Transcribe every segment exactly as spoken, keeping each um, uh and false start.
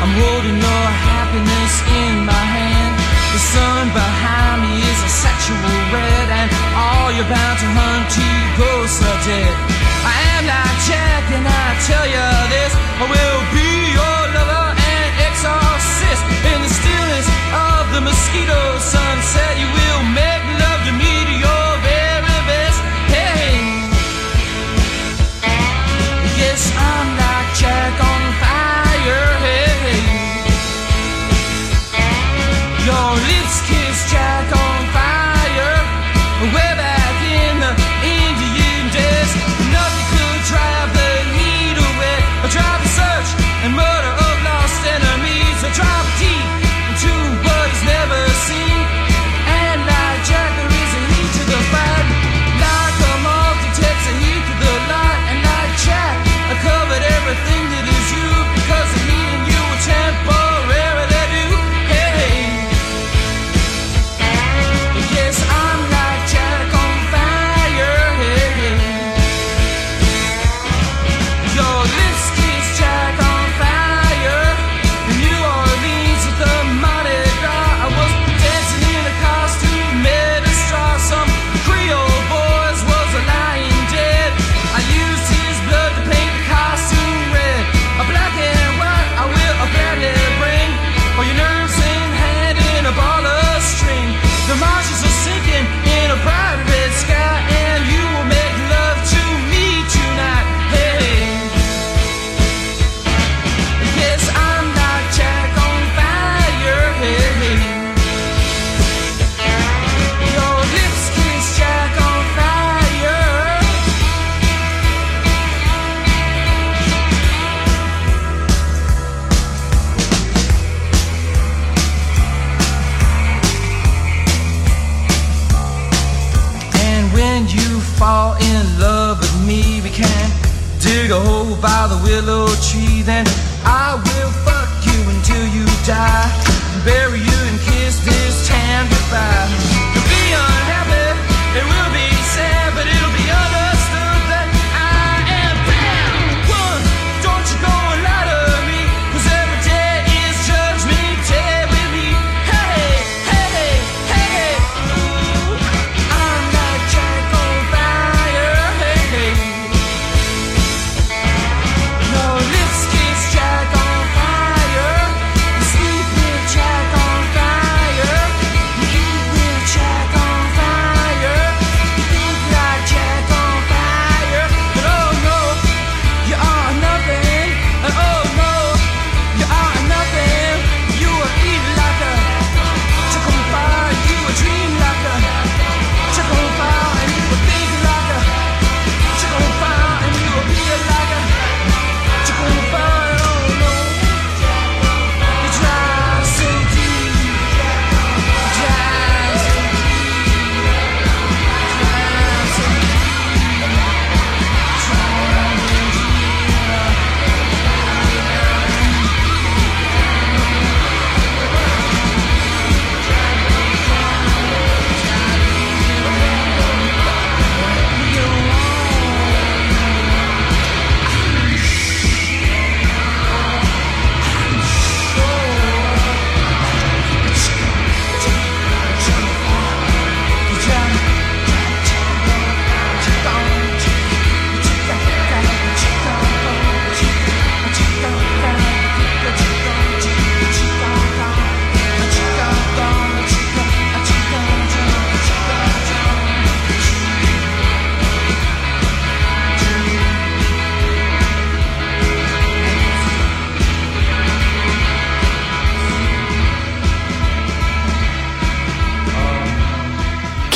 I'm holding all happiness in my hand. The sun behind me is a sexual red, and all you're bound to hunt to ghosts are dead. I am not Jack, and I tell you this, I will be your lover and exorcist. In the stillness of the mosquito sunset, you will make love to me to your very best. Hey, yes, I'm not Jack on fire. Hey, your lips kiss Jack on fire. Way back in the Indian days, nothing could drive the heat away. I tried to search and murder of lost enemies. I tried deep into what is never seen. And like Jack, there is a heat to the fight. Like a moth detects a heat to the light. And like Jack, I covered everything that is you, because of me and you were temporary. Fall in love with me, we can dig a hole by the willow tree. Then I will fuck you until you die, bury you and kiss this town goodbye. You'll be unhappy, it will be sad, but it'll be understood that I am bad. One, don't you go and lie to me, cause every day is judgment day with me. Hey, hey, hey, hey, ooh, I'm not Jack on fire.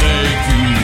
Take you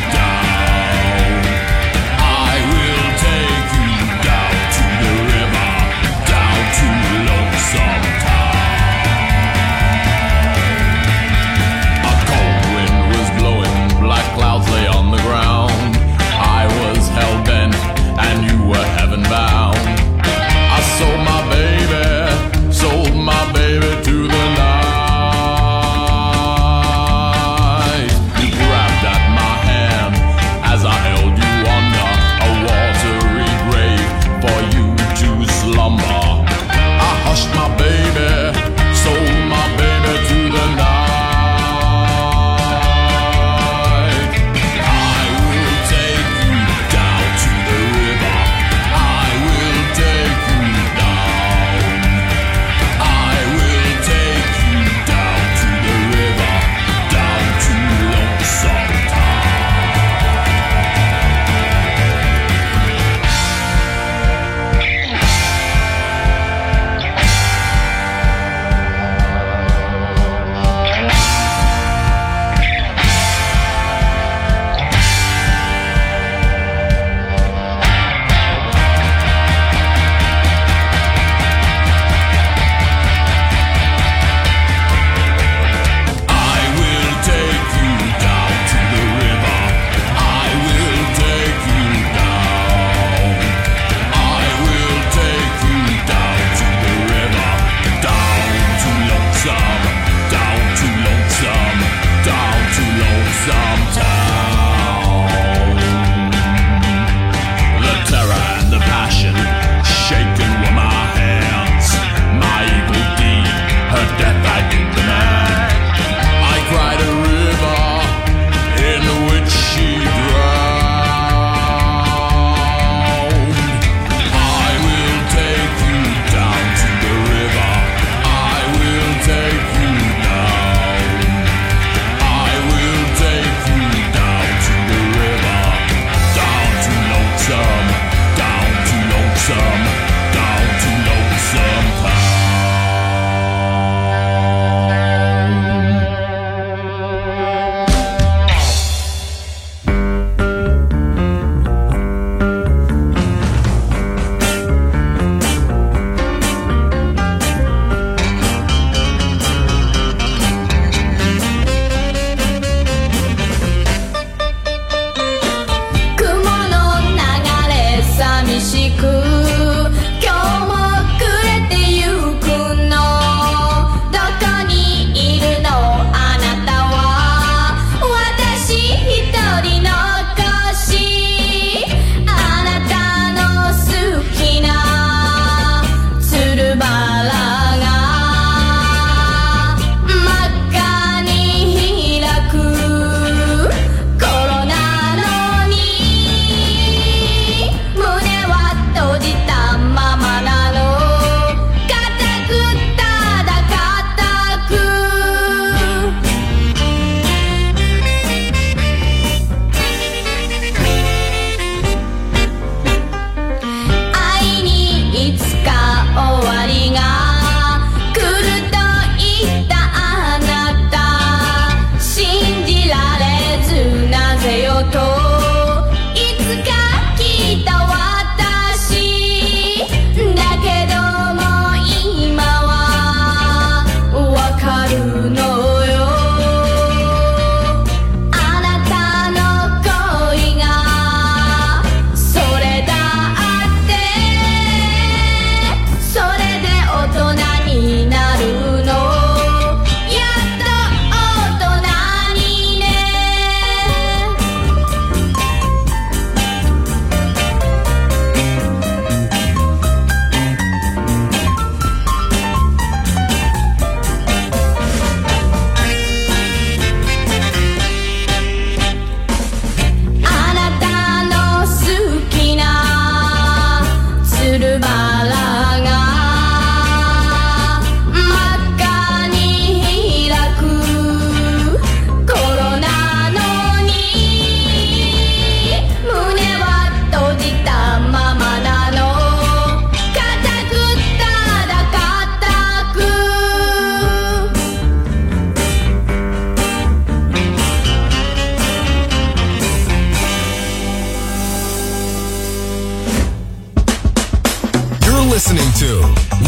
listening to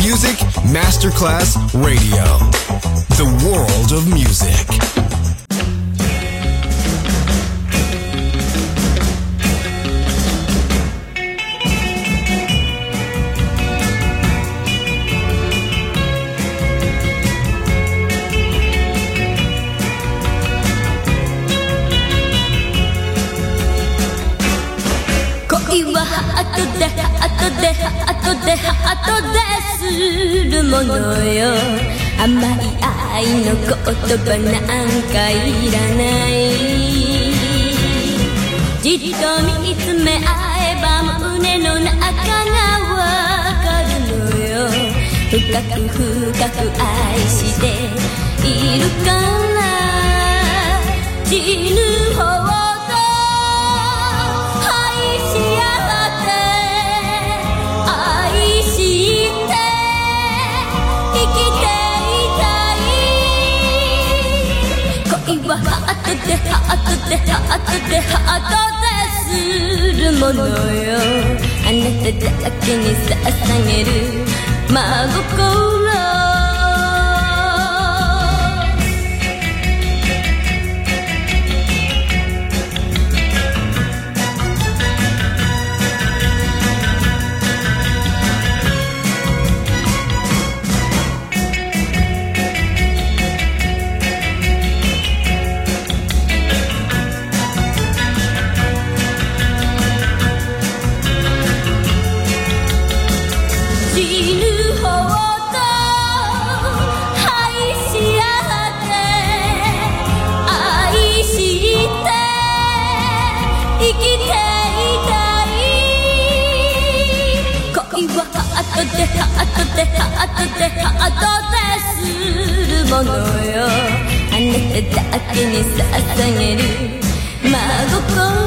Music Masterclass Radio, the world of music.「甘い愛の言葉なんかいらない」「じっと見つめ合えば胸の中がわかるのよ」「深く深く愛しているから」「死ぬほど愛し合う」ハートでハートでハートでハートでするものよあなただけに捧げる真心ハートでハートでハートでハートでするものよあなただけに捧げる真心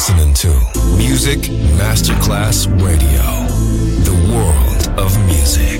listening to Music Masterclass Radio, the world of music.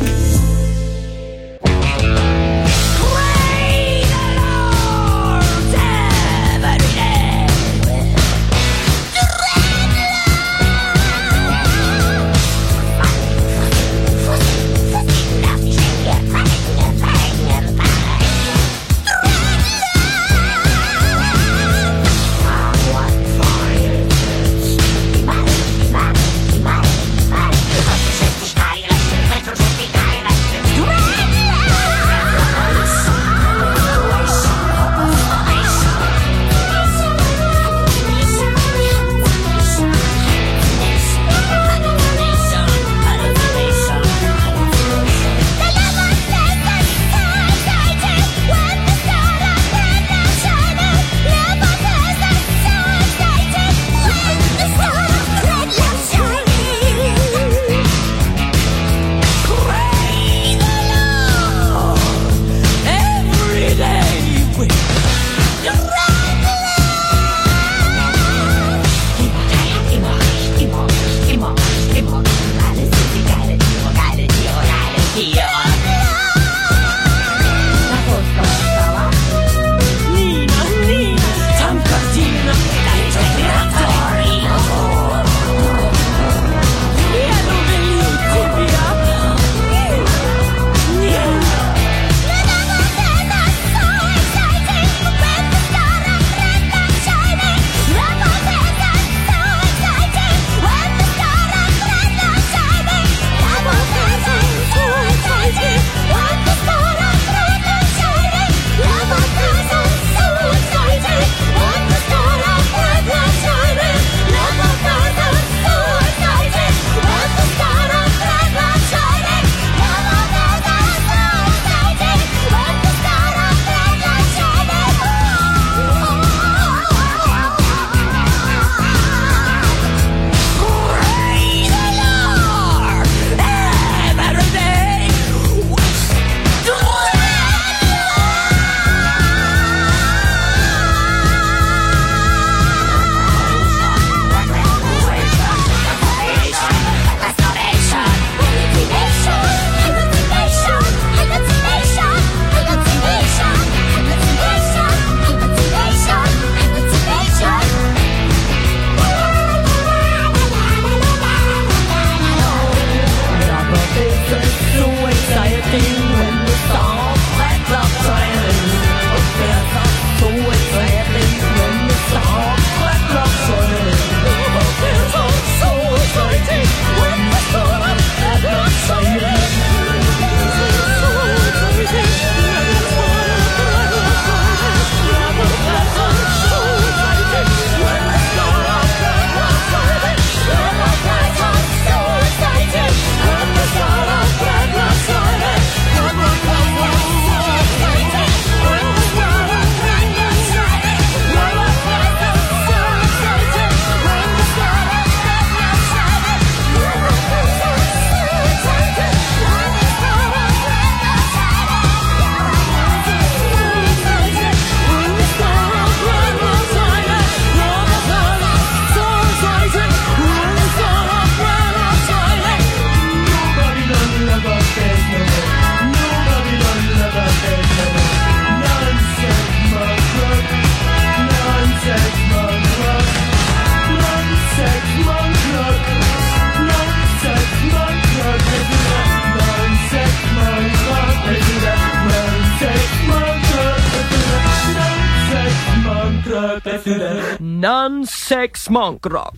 X-Monk Rock.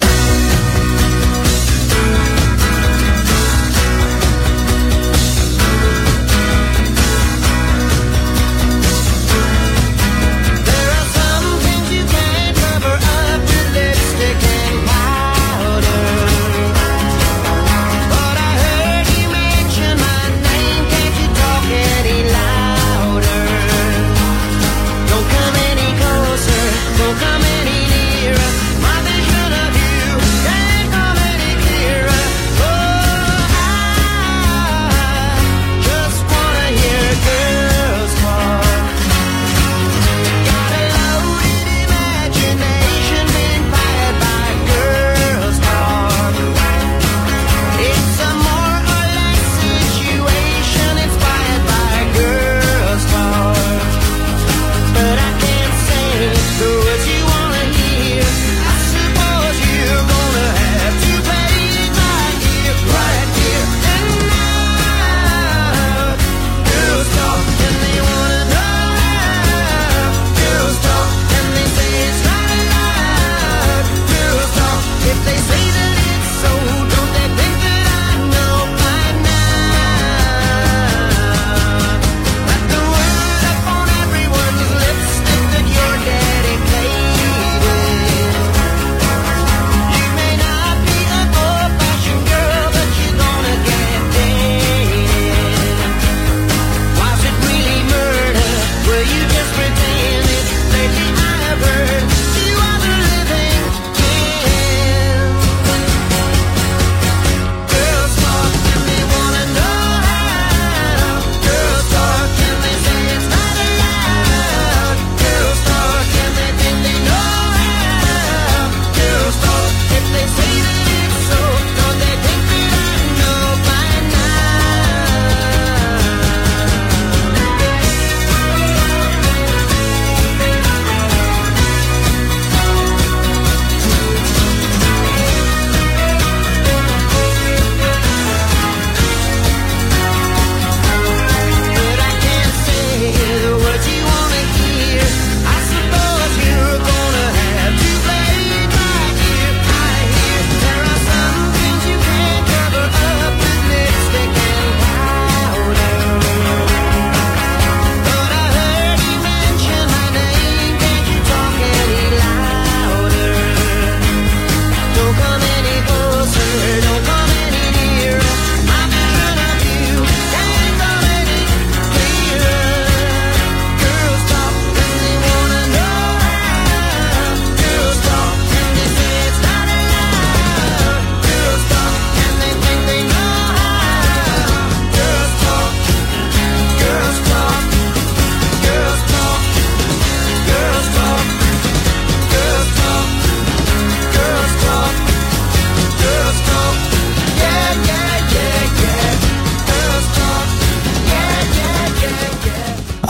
Come any nearer, my vision of you, and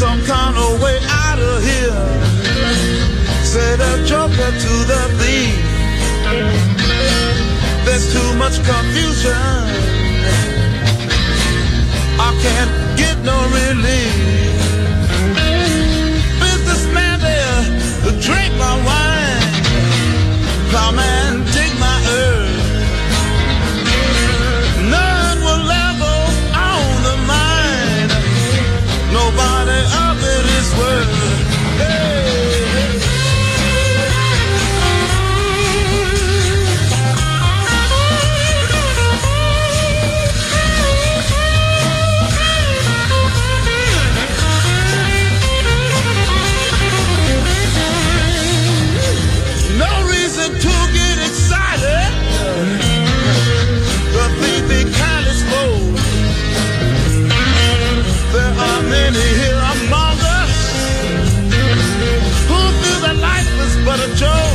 Some kind of way out of here. Say the joker to the thief. There's too much confusion, I can't get no relief. Businessman there to drink my wine, plowman dig my earth. None will level on the mind, nobody of it is worth. Hey. No reason to get excited. The bleepy kind is full. There are many here among us who feel that life is but a joke.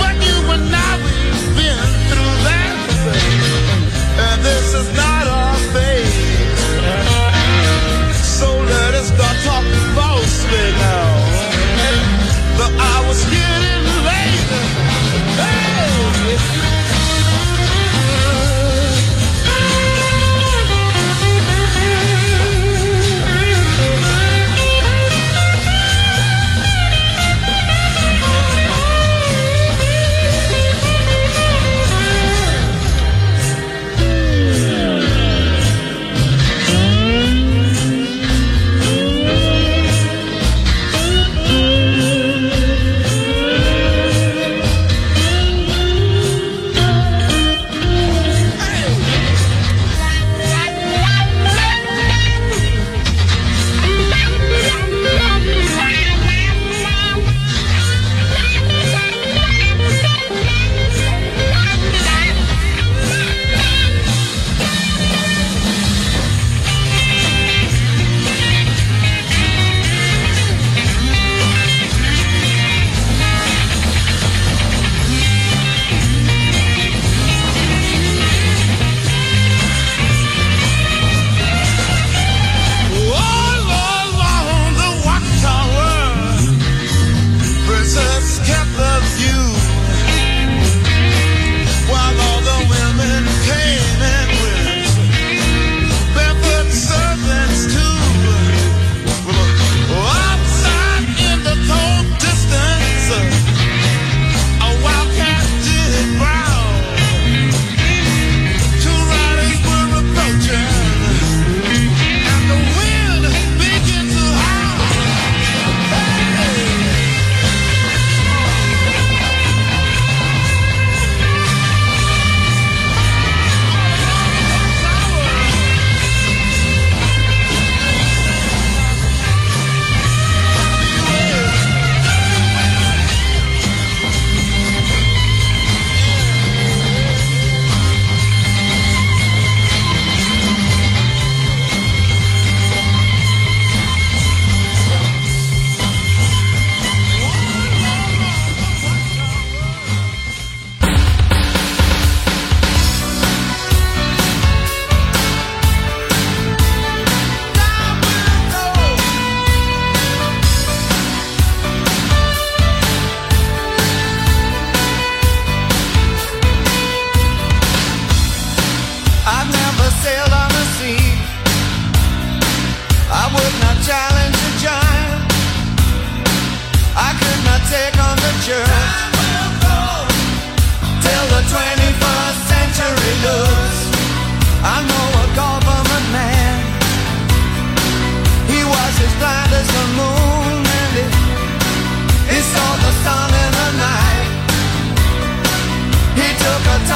But you and I, we've been through that, and this is not our fate. So let us start talking falsely now. The hour's getting late. Hey! Time.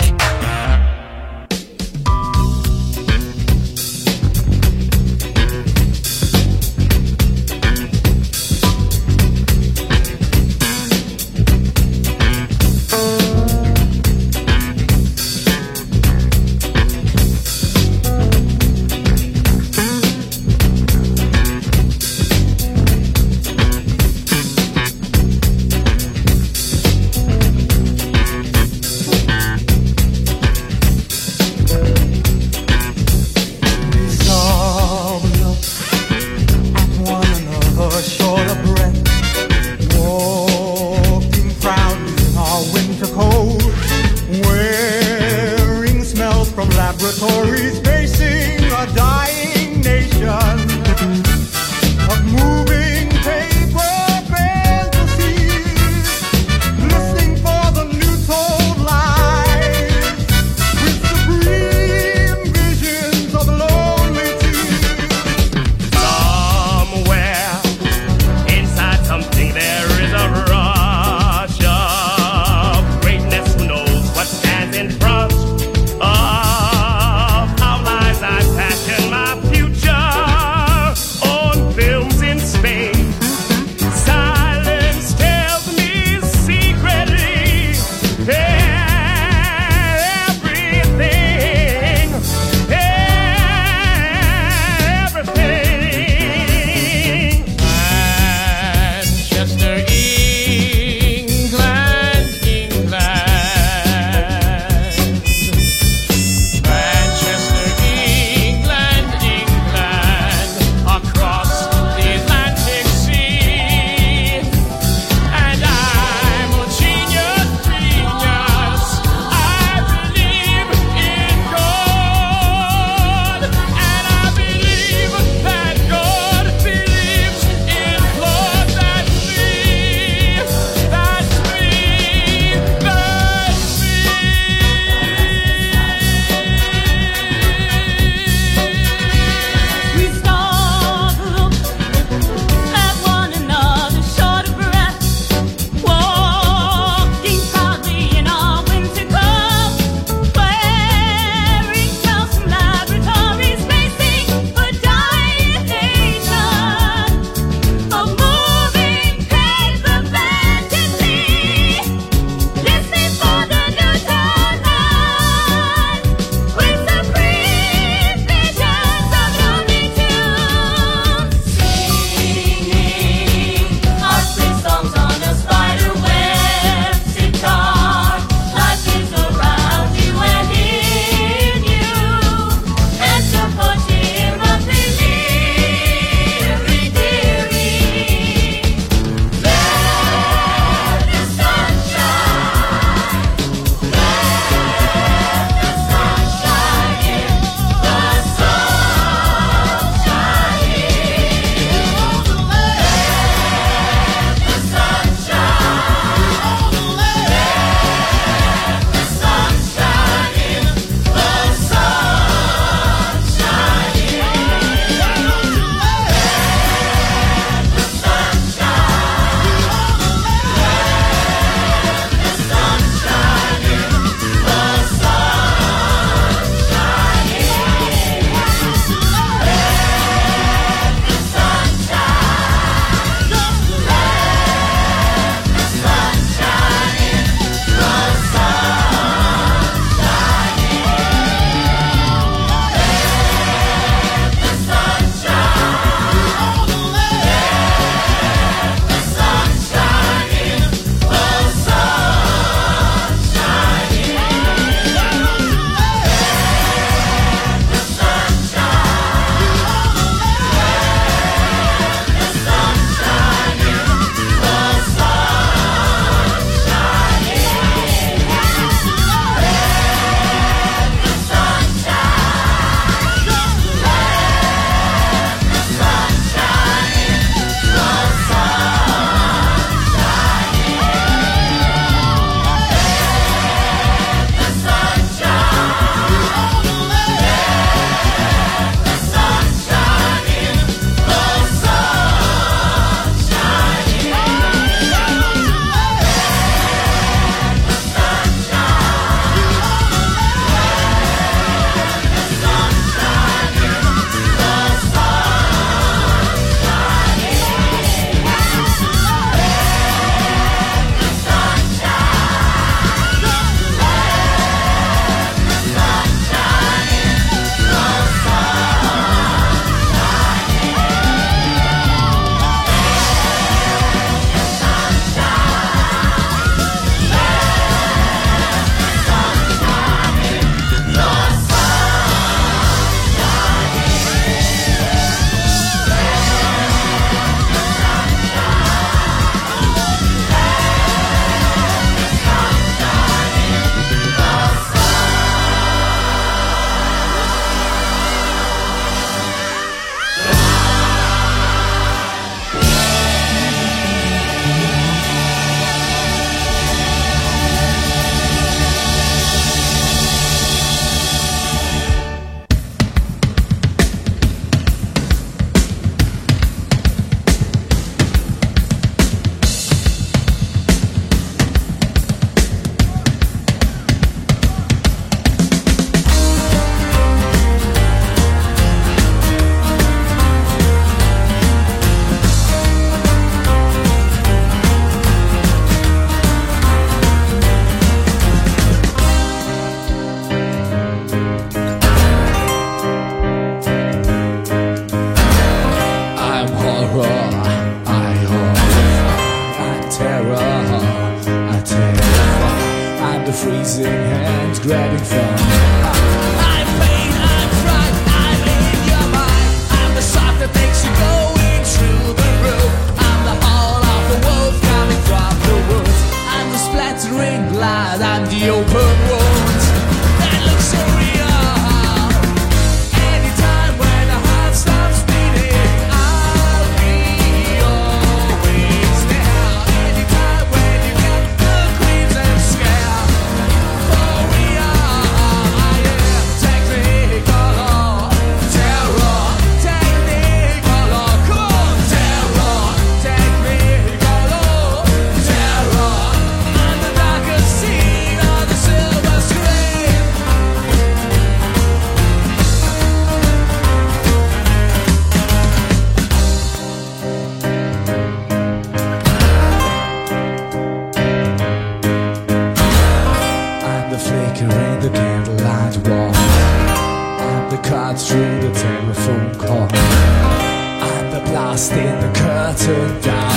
phone call. I'm the blast in the curtain down.